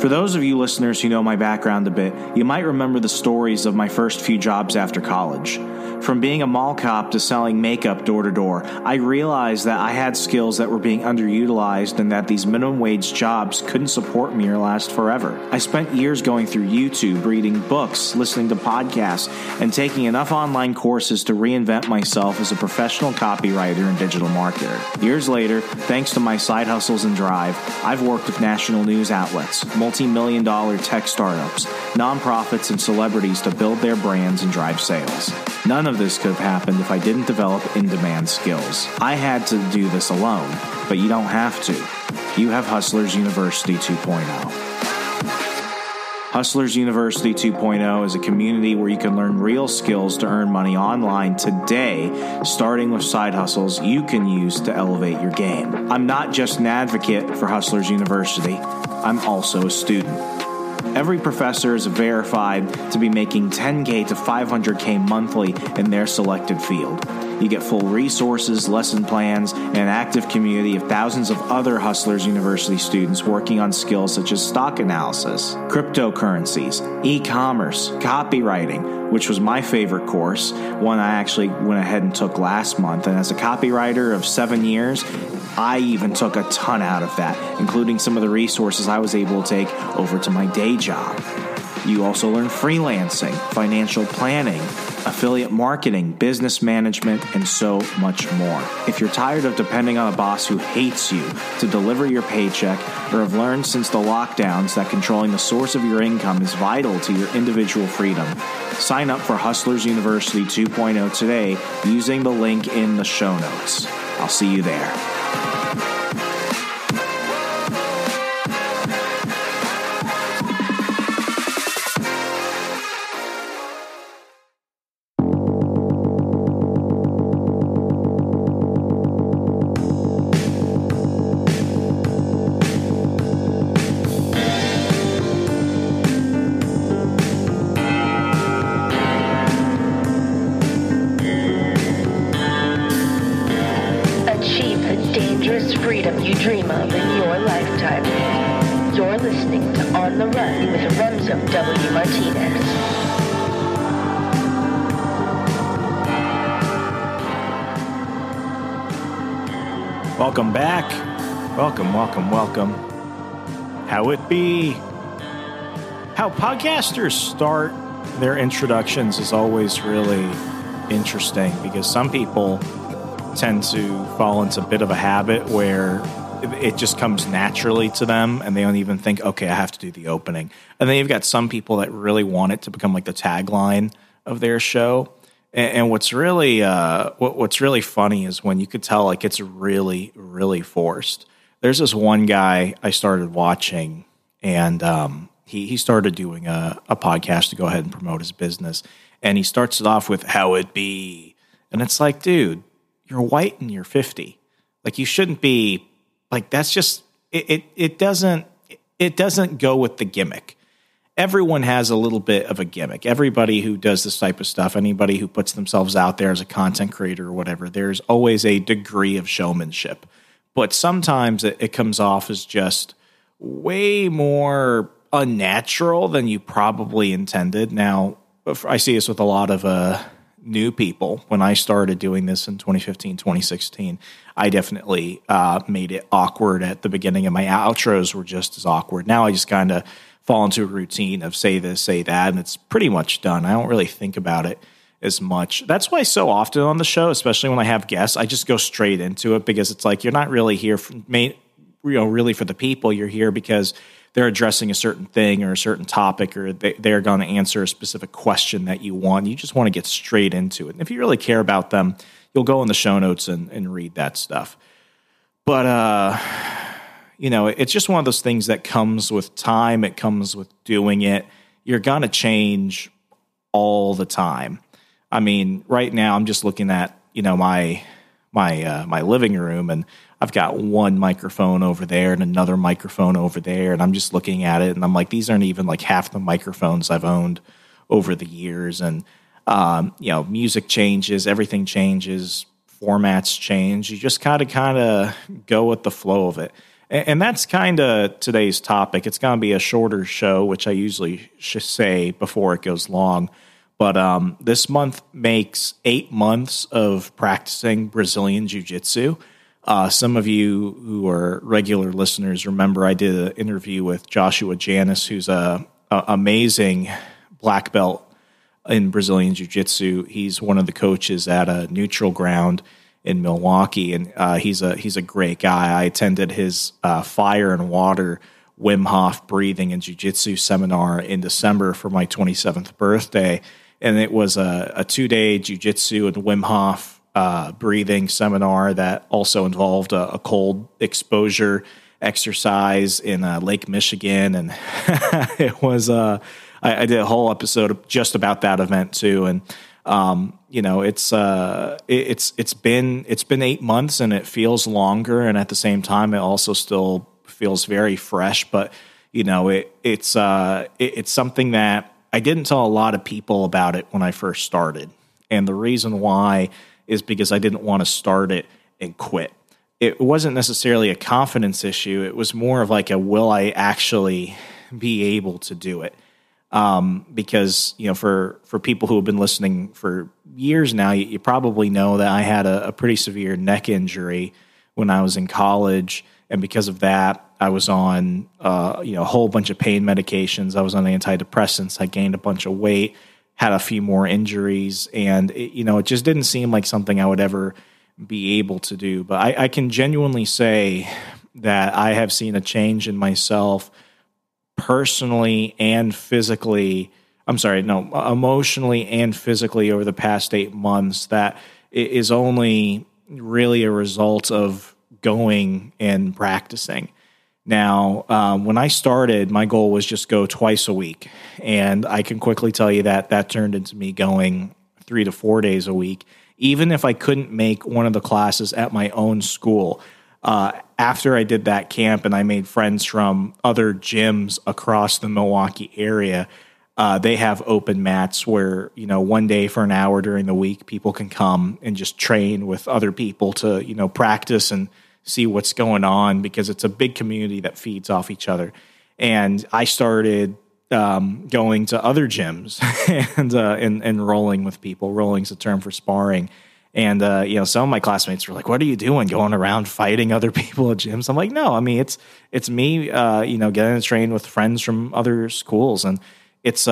For those of you listeners who know my background a bit, you might remember the stories of my first few jobs after college. From being a mall cop to selling makeup door-to-door, I realized that I had skills that were being underutilized and that these minimum wage jobs couldn't support me or last forever. I spent years going through YouTube, reading books, listening to podcasts, and taking enough online courses to reinvent myself as a professional copywriter and digital marketer. Years later, thanks to my side hustles and drive, I've worked with national news outlets, multi-million-dollar tech startups, nonprofits, and celebrities to build their brands and drive sales. None of this could have happened if I didn't develop in-demand skills. I had to do this alone, but you don't have to. You have Hustlers University 2.0. Hustlers University 2.0 is a community where you can learn real skills to earn money online today, starting with side hustles you can use to elevate your game. I'm not just an advocate for Hustlers University. I'm also a student. Every professor is verified to be making $10K to $500K monthly in their selected field. You get full resources, lesson plans, and an active community of thousands of other Hustlers University students working on skills such as stock analysis, cryptocurrencies, e-commerce, copywriting, which was my favorite course, one I actually went ahead and took last month. And as a copywriter of 7 years, I even took a ton out of that, including some of the resources I was able to take over to my day job. You also learn freelancing, financial planning, affiliate marketing, business management, and so much more. If you're tired of depending on a boss who hates you to deliver your paycheck, or have learned since the lockdowns that controlling the source of your income is vital to your individual freedom, sign up for Hustlers University 2.0 today using the link in the show notes. I'll see you there. Welcome back. Welcome. How it be? How podcasters start their introductions is always really interesting because some people tend to fall into a bit of a habit where it just comes naturally to them and they don't even think, okay, I have to do the opening. And then you've got some people that really want it to become like the tagline of their show. And what's really funny is when you could tell like it's really, really forced. There's this one guy I started watching, and he started doing a podcast to go ahead and promote his business. And he starts it off with how it be. And it's like, dude, you're white and you're 50. Like you shouldn't be like that's just it doesn't go with the gimmick. Everyone has a little bit of a gimmick. Everybody who does this type of stuff, anybody who puts themselves out there as a content creator or whatever, there's always a degree of showmanship. But sometimes it comes off as just way more unnatural than you probably intended. Now, I see this with a lot of new people. When I started doing this in 2015, 2016, I definitely made it awkward at the beginning, and my outros were just as awkward. Now I just kind of fall into a routine of say this, say that, and it's pretty much done. I don't really think about it as much. That's why so often on the show, especially when I have guests, I just go straight into it, because it's like you're not really here for, really for the people. You're here because they're addressing a certain thing or a certain topic, or they're going to answer a specific question that you want. You just want to get straight into it. And if you really care about them, you'll go in the show notes and read that stuff. But, it's just one of those things that comes with time. It comes with doing it. You're going to change all the time. I mean, right now I'm just looking at, my living room, and I've got one microphone over there and another microphone over there. And I'm just looking at it and I'm like, these aren't even like half the microphones I've owned over the years. And, music changes, everything changes, formats change. You just kind of go with the flow of it. And that's kind of today's topic. It's going to be a shorter show, which I usually say before it goes long. But this month makes 8 months of practicing Brazilian Jiu-Jitsu. Some of you who are regular listeners remember I did an interview with Joshua Janis, who's a amazing black belt in Brazilian Jiu-Jitsu. He's one of the coaches at a Neutral Ground in Milwaukee, and he's a great guy. I attended his Fire and Water Wim Hof breathing and jiu-jitsu seminar in December for my 27th birthday, and it was a two-day jiu-jitsu and Wim Hof breathing seminar that also involved a cold exposure exercise in Lake Michigan, and it was I did a whole episode just about that event too, and. It's been 8 months and it feels longer. And at the same time, it also still feels very fresh, but it's something that I didn't tell a lot of people about it when I first started. And the reason why is because I didn't want to start it and quit. It wasn't necessarily a confidence issue. It was more of like a, will I actually be able to do it? Because, for people who have been listening for years now, you probably know that I had a pretty severe neck injury when I was in college. And because of that, I was on, a whole bunch of pain medications. I was on antidepressants. I gained a bunch of weight, had a few more injuries. And, it just didn't seem like something I would ever be able to do. But I can genuinely say that I have seen a change in myself personally and physically, emotionally and physically over the past 8 months, that it is only really a result of going and practicing. Now, when I started, my goal was just go twice a week. And I can quickly tell you that turned into me going 3 to 4 days a week, even if I couldn't make one of the classes at my own school. After I did that camp and I made friends from other gyms across the Milwaukee area, they have open mats where, one day for an hour during the week, people can come and just train with other people to, practice and see what's going on, because it's a big community that feeds off each other. And I started going to other gyms and rolling with people. Rolling's a term for sparring. And, some of my classmates were like, what are you doing going around fighting other people at gyms? I'm like, no, I mean, it's me, getting a train with friends from other schools. And it's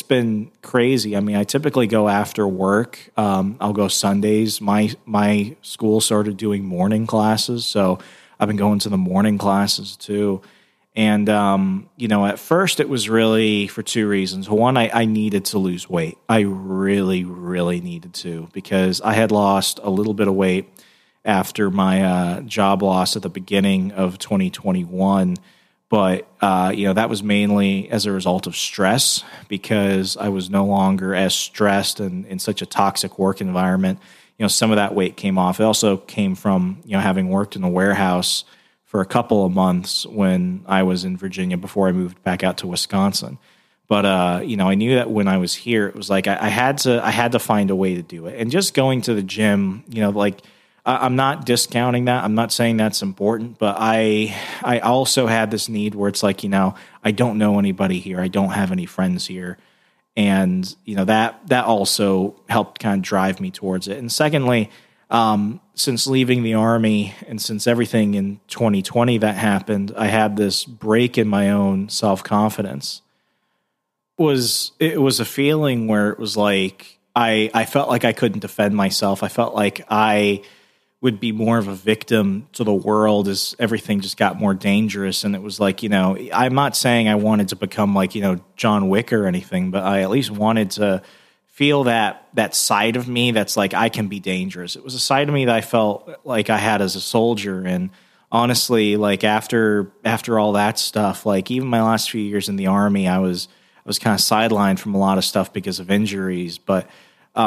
been crazy. I mean, I typically go after work. I'll go Sundays. My school started doing morning classes, so I've been going to the morning classes too. And, at first it was really for two reasons. One, I needed to lose weight. I really, really needed to, because I had lost a little bit of weight after my job loss at the beginning of 2021. But, that was mainly as a result of stress, because I was no longer as stressed and in such a toxic work environment. Some of that weight came off. It also came from, having worked in a warehouse for a couple of months when I was in Virginia before I moved back out to Wisconsin. But, I knew that when I was here, it was like I had to find a way to do it. And just going to the gym, I'm not discounting that. I'm not saying that's important, but I also had this need where it's like, you know, I don't know anybody here. I don't have any friends here. And, you know, that also helped kind of drive me towards it. And secondly, since leaving the Army and since everything in 2020 that happened, I had this break in my own self-confidence. It was a feeling where it was like I felt like I couldn't defend myself. I felt like I would be more of a victim to the world as everything just got more dangerous. And it was like, you know, I'm not saying I wanted to become like, you know, John Wick or anything, but I at least wanted to feel that side of me that's like, I can be dangerous. It was a side of me that I felt like I had as a soldier. And honestly, like after all that stuff, like even my last few years in the Army, I was kind of sidelined from a lot of stuff because of injuries, but you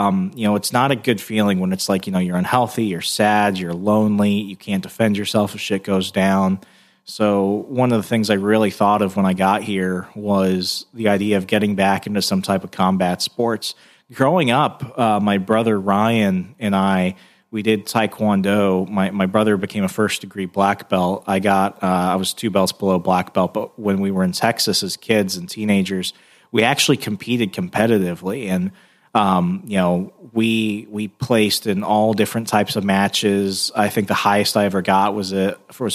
know, it's not a good feeling when it's like, you know, you're unhealthy, you're sad, you're lonely, you can't defend yourself if shit goes down. So one of the things I really thought of when I got here was the idea of getting back into some type of combat sports. Growing up, my brother Ryan and I, we did Taekwondo. My brother became a first degree black belt. I was two belts below black belt, but when we were in Texas as kids and teenagers, we actually competed competitively. And you know, we placed in all different types of matches. I think the highest I ever got was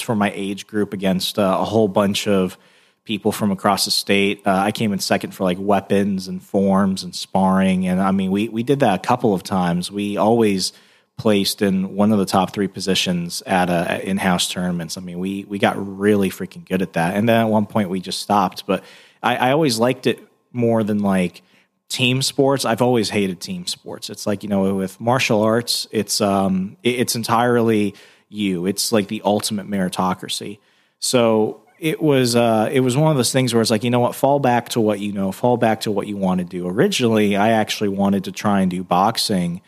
for my age group against a whole bunch of people from across the state. I came in second for like weapons and forms and sparring. And I mean, we did that a couple of times. We always placed in one of the top three positions at in-house tournaments. I mean, we got really freaking good at that. And then at one point we just stopped, but I always liked it more than like team sports. I've always hated team sports. It's like, you know, with martial arts, it's entirely you. It's like the ultimate meritocracy. So it was one of those things where it's like, you know what, fall back to what you know, fall back to what you want to do. Originally, I actually wanted to try and do boxing.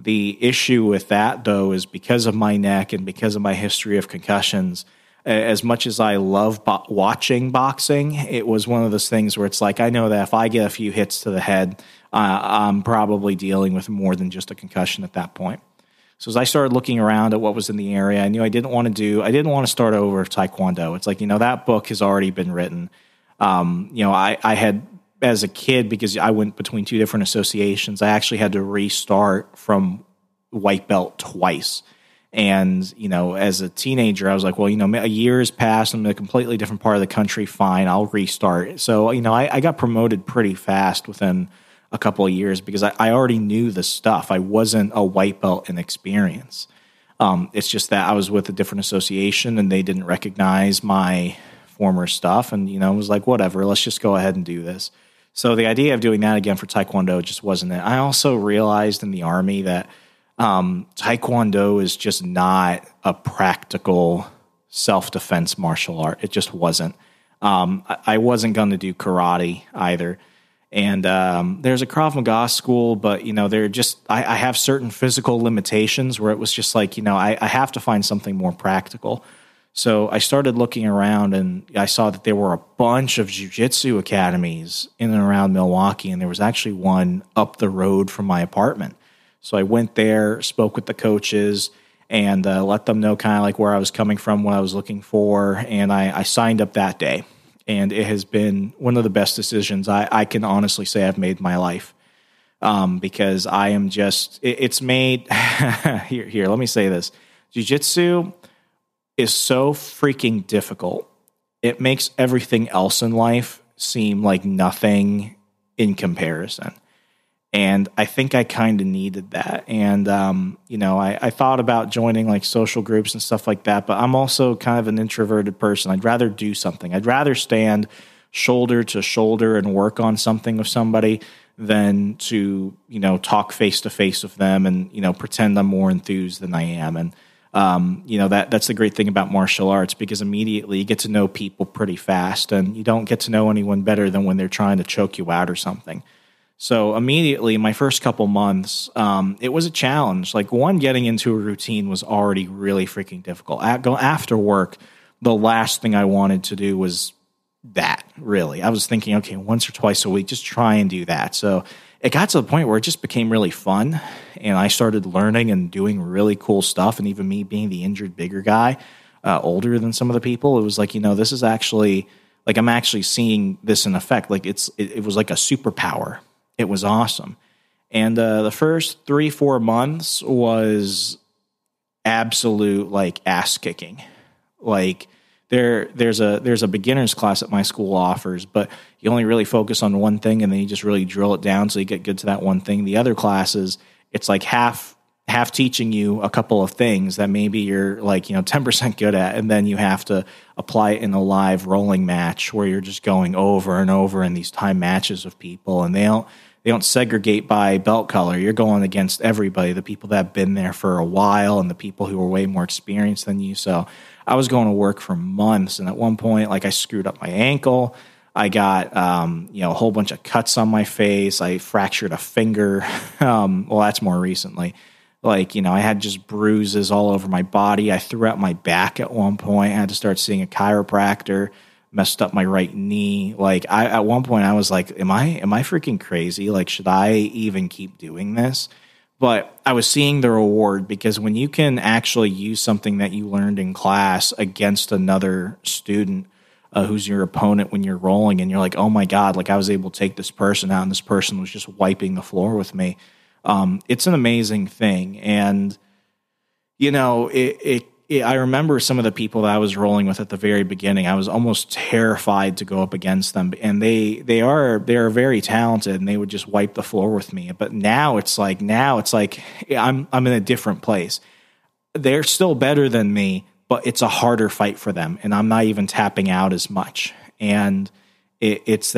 The issue with that, though, is because of my neck and because of my history of concussions, as much as I love watching boxing, it was one of those things where it's like, I know that if I get a few hits to the head, I'm probably dealing with more than just a concussion at that point. So as I started looking around at what was in the area, I knew I didn't want to start over Taekwondo. It's like, you know, that book has already been written. You know, I had, as a kid, because I went between two different associations, I actually had to restart from white belt twice. And, you know, as a teenager, I was like, well, you know, a year has passed. I'm in a completely different part of the country. Fine, I'll restart. So, you know, I got promoted pretty fast within a couple of years because I already knew the stuff. I wasn't a white belt in experience. It's just that I was with a different association and they didn't recognize my former stuff. And, you know, I was like, whatever, let's just go ahead and do this. So the idea of doing that again for Taekwondo just wasn't it. I also realized in the Army that Taekwondo is just not a practical self-defense martial art. It just wasn't. I wasn't going to do karate either. And there's a Krav Maga school, but, you know, they're just I have certain physical limitations where it was just like, you know, I have to find something more practical. So I started looking around and I saw that there were a bunch of jiu-jitsu academies in and around Milwaukee, and there was actually one up the road from my apartment. So I went there, spoke with the coaches, and let them know kind of like where I was coming from, what I was looking for, and I signed up that day. And it has been one of the best decisions I can honestly say I've made in my life, because I am just – it's made – here, let me say this. Jiu-jitsu is so freaking difficult. It makes everything else in life seem like nothing in comparison. And I think I kind of needed that. And, you know, I thought about joining like social groups and stuff like that, but I'm also kind of an introverted person. I'd rather do something. I'd rather stand shoulder to shoulder and work on something with somebody than to, you know, talk face to face with them and, you know, pretend I'm more enthused than I am. And, you know, that's the great thing about martial arts, because immediately you get to know people pretty fast and you don't get to know anyone better than when they're trying to choke you out or something. So immediately, my first couple months, it was a challenge. Like, one, getting into a routine was already really freaking difficult. After work, the last thing I wanted to do was that, really. I was thinking, okay, once or twice a week, just try and do that. So it got to the point where it just became really fun, and I started learning and doing really cool stuff. And even me being the injured bigger guy, older than some of the people, it was like, you know, this is actually like, I'm actually seeing this in effect. Like it was like a superpower. It was awesome. And the first 3-4 months was absolute like ass kicking. Like there's a beginner's class that my school offers, but you only really focus on one thing and then you just really drill it down so you get good to that one thing. The other classes, it's like half teaching you a couple of things that maybe you're like, you know, 10% good at, and then you have to apply it in a live rolling match where you're just going over and over in these time matches of people, and they don't segregate by belt color. You're going against everybody, the people that have been there for a while and the people who are way more experienced than you. So I was going to work for months, and at one point, like, I screwed up my ankle. I got, a whole bunch of cuts on my face. I fractured a finger. Well, that's more recently. Like, you know, I had just bruises all over my body. I threw out my back at one point. I had to start seeing a chiropractor, messed up my right knee. Like, at one point I was like, am I freaking crazy? Like, should I even keep doing this? But I was seeing the reward, because when you can actually use something that you learned in class against another student who's your opponent when you're rolling, and you're like, oh my God, like I was able to take this person out and this person was just wiping the floor with me. It's an amazing thing. And, you know, I remember some of the people that I was rolling with at the very beginning, I was almost terrified to go up against them, and they are very talented, and they would just wipe the floor with me. But now it's like I'm in a different place. They're still better than me, but it's a harder fight for them, and I'm not even tapping out as much. And it's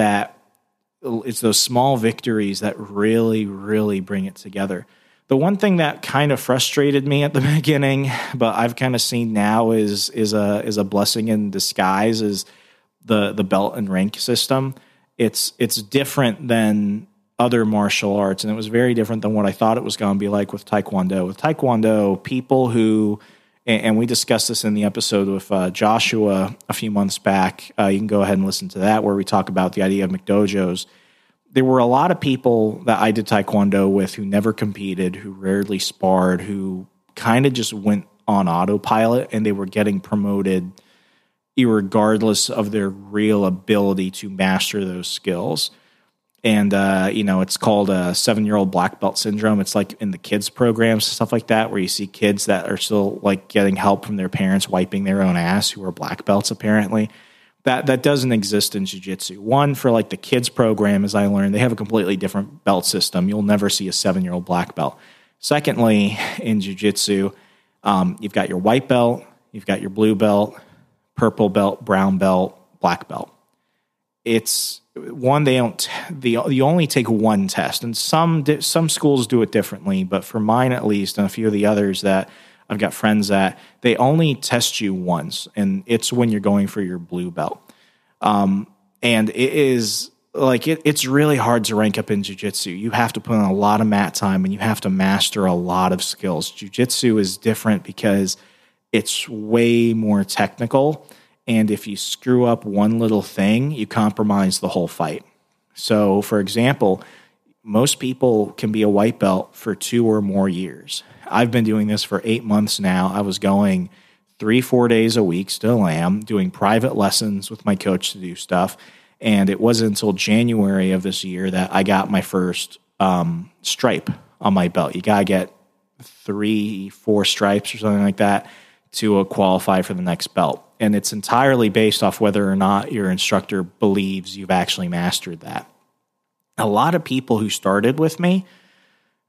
those small victories that really, really bring it together. The one thing that kind of frustrated me at the beginning, but I've kind of seen now is a blessing in disguise, is the belt and rank system. It's different than other martial arts, and it was very different than what I thought it was going to be like with Taekwondo. With Taekwondo, people who, and we discussed this in the episode with Joshua a few months back. You can go ahead and listen to that, where we talk about the idea of McDojos. There were a lot of people that I did Taekwondo with who never competed, who rarely sparred, who kind of just went on autopilot, and they were getting promoted irregardless of their real ability to master those skills. And, it's called a 7-year-old black belt syndrome. It's like in the kids programs, stuff like that, where you see kids that are still like getting help from their parents, wiping their own ass, who are black belts apparently. That doesn't exist in jiu-jitsu. One, for like the kids program, as I learned, they have a completely different belt system. You'll never see a 7-year-old black belt. Secondly, in jiu-jitsu, you've got your white belt, you've got your blue belt, purple belt, brown belt, black belt. It's one, they don't. You only take one test, and some schools do it differently. But for mine, at least, and a few of the others that I've got friends that they only test you once, and it's when you're going for your blue belt. And it is like, it's really hard to rank up in jiu-jitsu. You have to put in a lot of mat time, and you have to master a lot of skills. Jiu-jitsu is different because it's way more technical. And if you screw up one little thing, you compromise the whole fight. So for example, most people can be a white belt for 2 or more years. I've been doing this for 8 months now. I was going 3-4 days a week, still am, doing private lessons with my coach to do stuff. And it wasn't until January of this year that I got my first stripe on my belt. You got to get 3-4 stripes or something like that to qualify for the next belt. And it's entirely based off whether or not your instructor believes you've actually mastered that. A lot of people who started with me,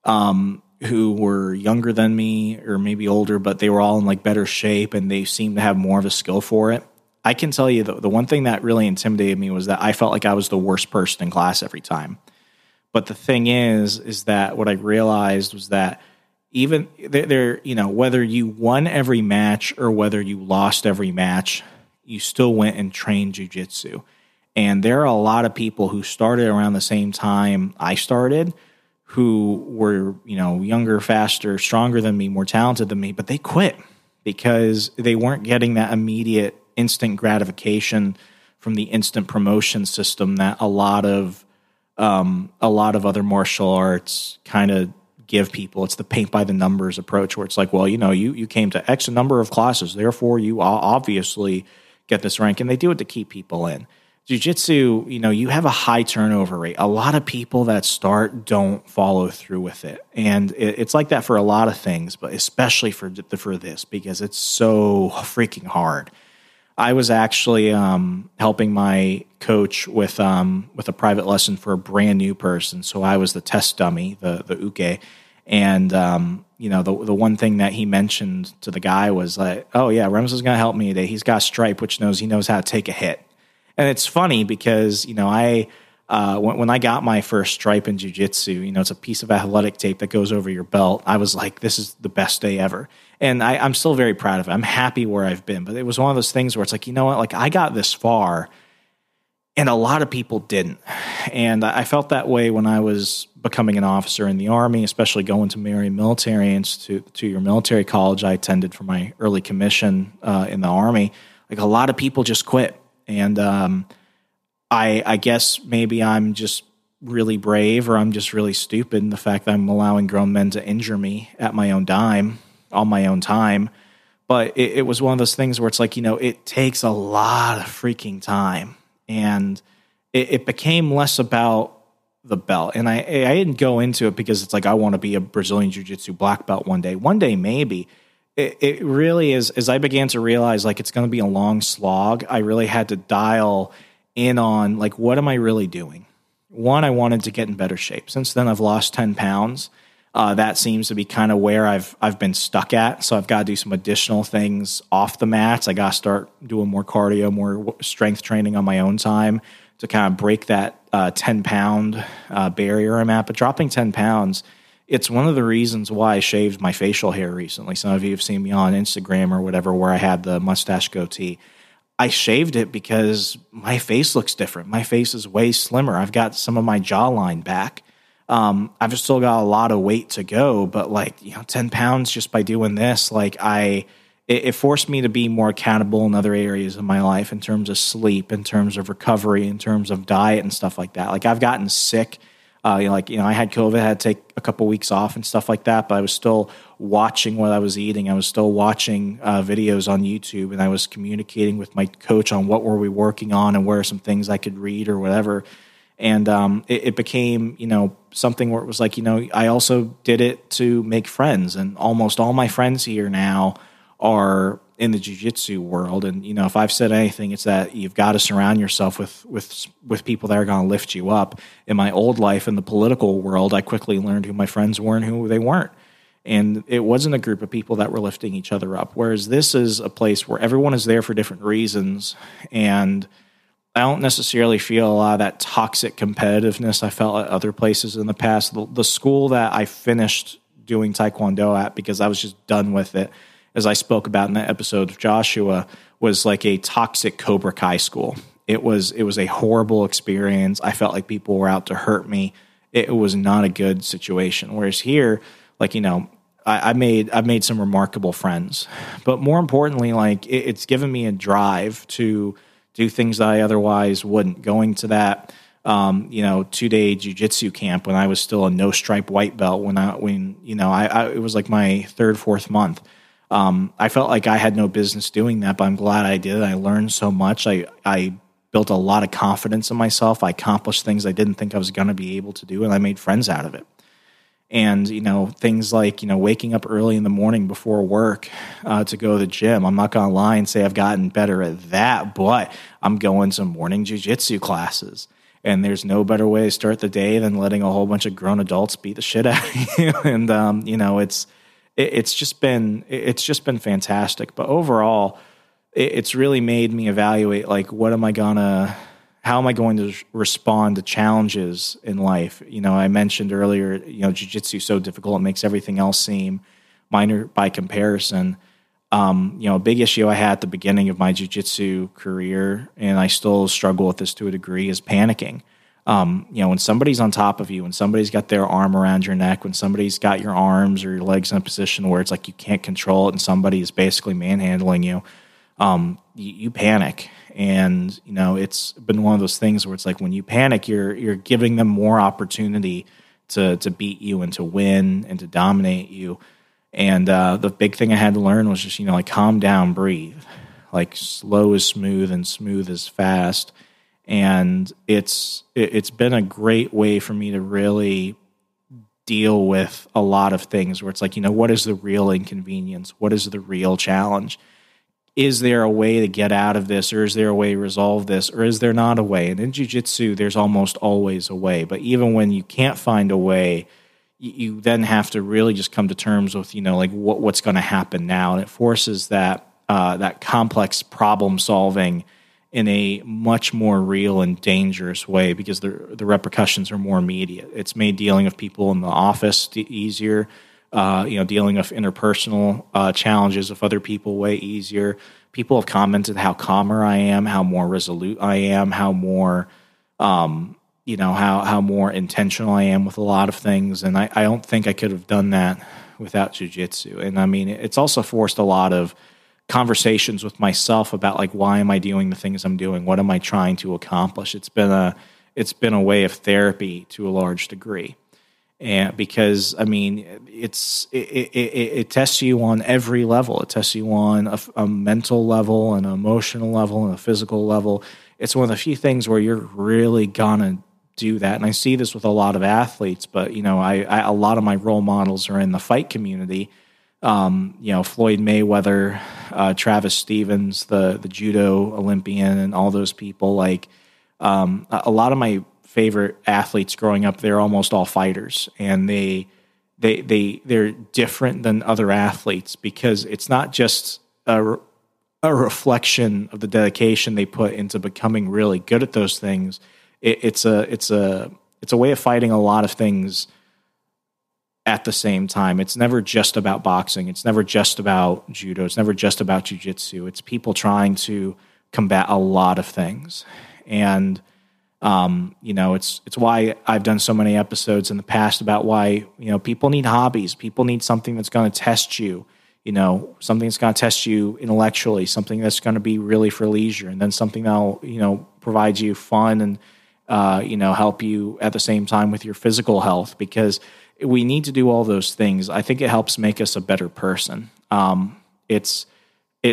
who were younger than me or maybe older, but they were all in like better shape and they seemed to have more of a skill for it. I can tell you the one thing that really intimidated me was that I felt like I was the worst person in class every time. But the thing is that what I realized was that even there, you know, whether you won every match or whether you lost every match, you still went and trained jiu-jitsu. And there are a lot of people who started around the same time I started who were, you know, younger, faster, stronger than me, more talented than me, but they quit because they weren't getting that immediate instant gratification from the instant promotion system that a lot of other martial arts kind of give people. It's the paint by the numbers approach, where it's like, well, you know, you came to X number of classes, therefore you obviously get this rank, and they do it to keep people in. Jiu-jitsu, you know, you have a high turnover rate. A lot of people that start don't follow through with it. And it's like that for a lot of things, but especially for this, because it's so freaking hard. I was actually helping my coach with a private lesson for a brand new person. So I was the test dummy, the uke. And, you know, the one thing that he mentioned to the guy was like, oh, yeah, Rems is going to help me today. He's got stripe, which he knows how to take a hit. And it's funny because, you know, when I got my first stripe in jiu-jitsu, you know, it's a piece of athletic tape that goes over your belt. I was like, this is the best day ever. And I'm still very proud of it. I'm happy where I've been. But it was one of those things where it's like, you know what, like I got this far and a lot of people didn't. And I felt that way when I was becoming an officer in the Army, especially going to Mary Military Institute, to your military college I attended for my early commission in the Army. Like a lot of people just quit. And I guess maybe I'm just really brave, or I'm just really stupid in the fact that I'm allowing grown men to injure me at my own dime, on my own time. But it was one of those things where it's like, you know, it takes a lot of freaking time. And it became less about the belt. And I didn't go into it because it's like I want to be a Brazilian Jiu-Jitsu black belt one day. One day maybe. It really is, as I began to realize, like, it's going to be a long slog. I really had to dial in on, like, what am I really doing? One, I wanted to get in better shape. Since then, I've lost 10 pounds. That seems to be kind of where I've been stuck at. So I've got to do some additional things off the mats. I got to start doing more cardio, more strength training on my own time to kind of break that 10-pound barrier I'm at. But dropping 10 pounds... it's one of the reasons why I shaved my facial hair recently. Some of you have seen me on Instagram or whatever where I had the mustache goatee. I shaved it because my face looks different. My face is way slimmer. I've got some of my jawline back. I've still got a lot of weight to go, but like, you know, 10 pounds just by doing this, like it forced me to be more accountable in other areas of my life in terms of sleep, in terms of recovery, in terms of diet and stuff like that. Like I've gotten sick. You know, like, you know, I had COVID, I had to take a couple weeks off and stuff like that, but I was still watching what I was eating. I was still watching videos on YouTube, and I was communicating with my coach on what were we working on and where are some things I could read or whatever. And it became, you know, something where it was like, you know, I also did it to make friends, and almost all my friends here now are in the jiu-jitsu world. And, you know, if I've said anything, it's that you've got to surround yourself with people that are going to lift you up. In my old life in the political world, I quickly learned who my friends were and who they weren't. And it wasn't a group of people that were lifting each other up. Whereas this is a place where everyone is there for different reasons. And I don't necessarily feel a lot of that toxic competitiveness I felt at other places in the past. The school that I finished doing Taekwondo at, because I was just done with it, as I spoke about in that episode of Joshua, was like a toxic Cobra Kai school. It was a horrible experience. I felt like people were out to hurt me. It was not a good situation. Whereas here, like, you know, I made some remarkable friends. But more importantly, like it's given me a drive to do things that I otherwise wouldn't. Going to that, you know, 2-day jiu-jitsu camp when I was still a no stripe white belt, it was like my third, fourth month. I felt like I had no business doing that, but I'm glad I did. I learned so much. I built a lot of confidence in myself. I accomplished things I didn't think I was going to be able to do, and I made friends out of it. And, you know, things like, you know, waking up early in the morning before work to go to the gym. I'm not going to lie and say I've gotten better at that, but I'm going to morning jiu-jitsu classes. And there's no better way to start the day than letting a whole bunch of grown adults beat the shit out of you. And, you know, it's just been fantastic. But overall, it's really made me evaluate, like, how am I going to respond to challenges in life? You know, I mentioned earlier, you know, jiu-jitsu is so difficult, it makes everything else seem minor by comparison. You know, a big issue I had at the beginning of my jiu-jitsu career, and I still struggle with this to a degree, is panicking. You know, when somebody's on top of you, when somebody's got their arm around your neck, when somebody's got your arms or your legs in a position where it's like you can't control it and somebody is basically manhandling you, you panic. And, you know, it's been one of those things where it's like when you panic, you're giving them more opportunity to beat you and to win and to dominate you. And the big thing I had to learn was just, you know, like calm down, breathe. Like slow is smooth and smooth is fast. And it's been a great way for me to really deal with a lot of things where it's like, you know, what is the real inconvenience? What is the real challenge? Is there a way to get out of this, or is there a way to resolve this, or is there not a way? And in jiu-jitsu, there's almost always a way. But even when you can't find a way, you then have to really just come to terms with, you know, like what's going to happen now. And it forces that complex problem solving in a much more real and dangerous way, because the repercussions are more immediate. It's made dealing with people in the office easier, you know, dealing with interpersonal challenges with other people way easier. People have commented how calmer I am, how more resolute I am, how more, you know, how more intentional I am with a lot of things. And I don't think I could have done that without jiu-jitsu. And I mean, it's also forced a lot of conversations with myself about like, why am I doing the things I'm doing? What am I trying to accomplish? It's been a way of therapy to a large degree. And because I mean, it tests you on every level. It tests you on a mental level, an emotional level, and a physical level. It's one of the few things where you're really gonna do that. And I see this with a lot of athletes, but you know, I a lot of my role models are in the fight community. You know, Floyd Mayweather, Travis Stevens, the judo Olympian, and all those people. Like a lot of my favorite athletes growing up, they're almost all fighters, and they're different than other athletes because it's not just a reflection of the dedication they put into becoming really good at those things. It's a way of fighting a lot of things at the same time. It's never just about boxing. It's never just about judo. It's never just about jiu-jitsu. It's people trying to combat a lot of things. And, you know, it's why I've done so many episodes in the past about why, you know, people need hobbies. People need something that's going to test you, you know, something that's going to test you intellectually, something that's going to be really for leisure, and then something that'll, you know, provide you fun and, you know, help you at the same time with your physical health, because we need to do all those things. I think it helps make us a better person. It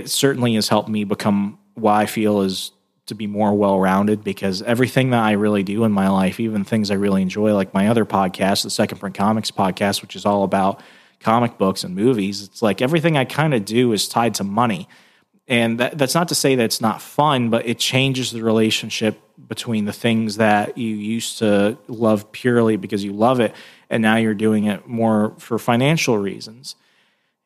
certainly has helped me become what I feel is to be more well-rounded, because everything that I really do in my life, even things I really enjoy, like my other podcast, the Second Print Comics podcast, which is all about comic books and movies, it's like everything I kind of do is tied to money. And that's not to say that it's not fun, but it changes the relationship between the things that you used to love purely because you love it, and now you're doing it more for financial reasons.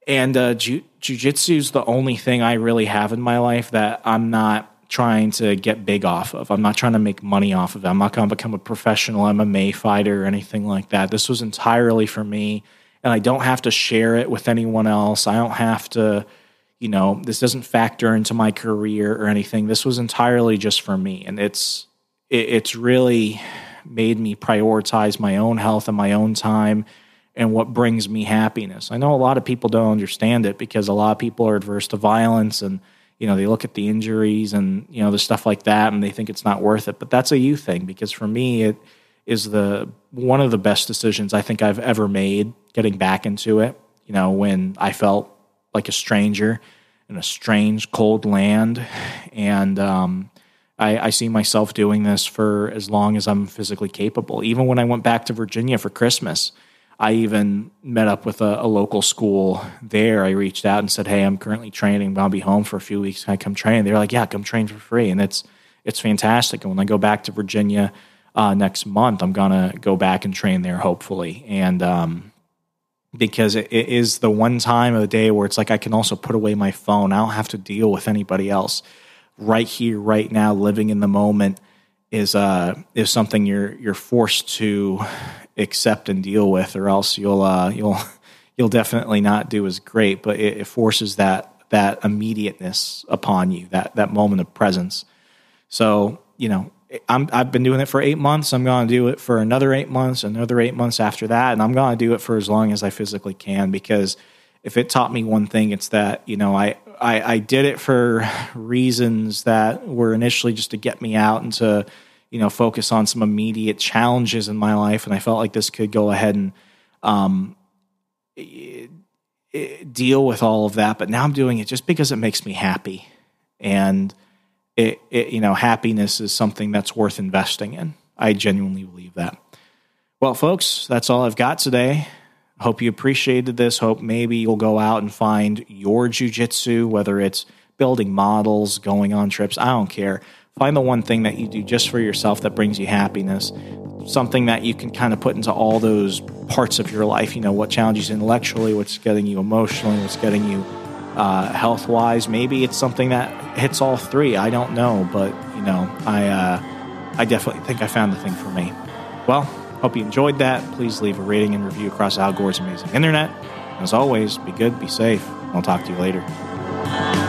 And jiu-jitsu is the only thing I really have in my life that I'm not trying to get big off of. I'm not trying to make money off of it. I'm not going to become a professional MMA fighter or anything like that. This was entirely for me, and I don't have to share it with anyone else. I don't have to... You know, this doesn't factor into my career or anything. This was entirely just for me. And it's really made me prioritize my own health and my own time and what brings me happiness. I know a lot of people don't understand it because a lot of people are adverse to violence, and, you know, they look at the injuries and, you know, the stuff like that, and they think it's not worth it. But that's a you thing, because for me, it is one of the best decisions I think I've ever made getting back into it. You know, when I felt like a stranger in a strange, cold land. And I see myself doing this for as long as I'm physically capable. Even when I went back to Virginia for Christmas, I even met up with a local school there. I reached out and said, hey, I'm currently training, but I'll be home for a few weeks. Can I come train? They were like, yeah, come train for free. And it's fantastic. And when I go back to Virginia next month, I'm going to go back and train there, hopefully. And, because it is the one time of the day where it's like I can also put away my phone. I don't have to deal with anybody else. Right here, right now, living in the moment is something you're forced to accept and deal with, or else you'll definitely not do as great. But it forces that immediateness upon you, that moment of presence. So, you know, I've been doing it for 8 months. I'm going to do it for another 8 months, another 8 months after that. And I'm going to do it for as long as I physically can, because if it taught me one thing, it's that, you know, I, I did it for reasons that were initially just to get me out and to, you know, focus on some immediate challenges in my life. And I felt like this could go ahead and deal with all of that. But now I'm doing it just because it makes me happy. And it you know, happiness is something that's worth investing in. I genuinely believe that. Well, folks, that's all I've got today. Hope you appreciated this. Hope maybe you'll go out and find your jiu-jitsu, whether it's building models, going on trips, I don't care. Find the one thing that you do just for yourself that brings you happiness, something that you can kind of put into all those parts of your life, you know, what challenges intellectually, what's getting you emotionally, what's getting you health-wise. Maybe it's something that hits all three. I don't know, but, you know, I definitely think I found the thing for me. Well, hope you enjoyed that. Please leave a rating and review across Al Gore's amazing internet. As always, be good, be safe. I'll talk to you later.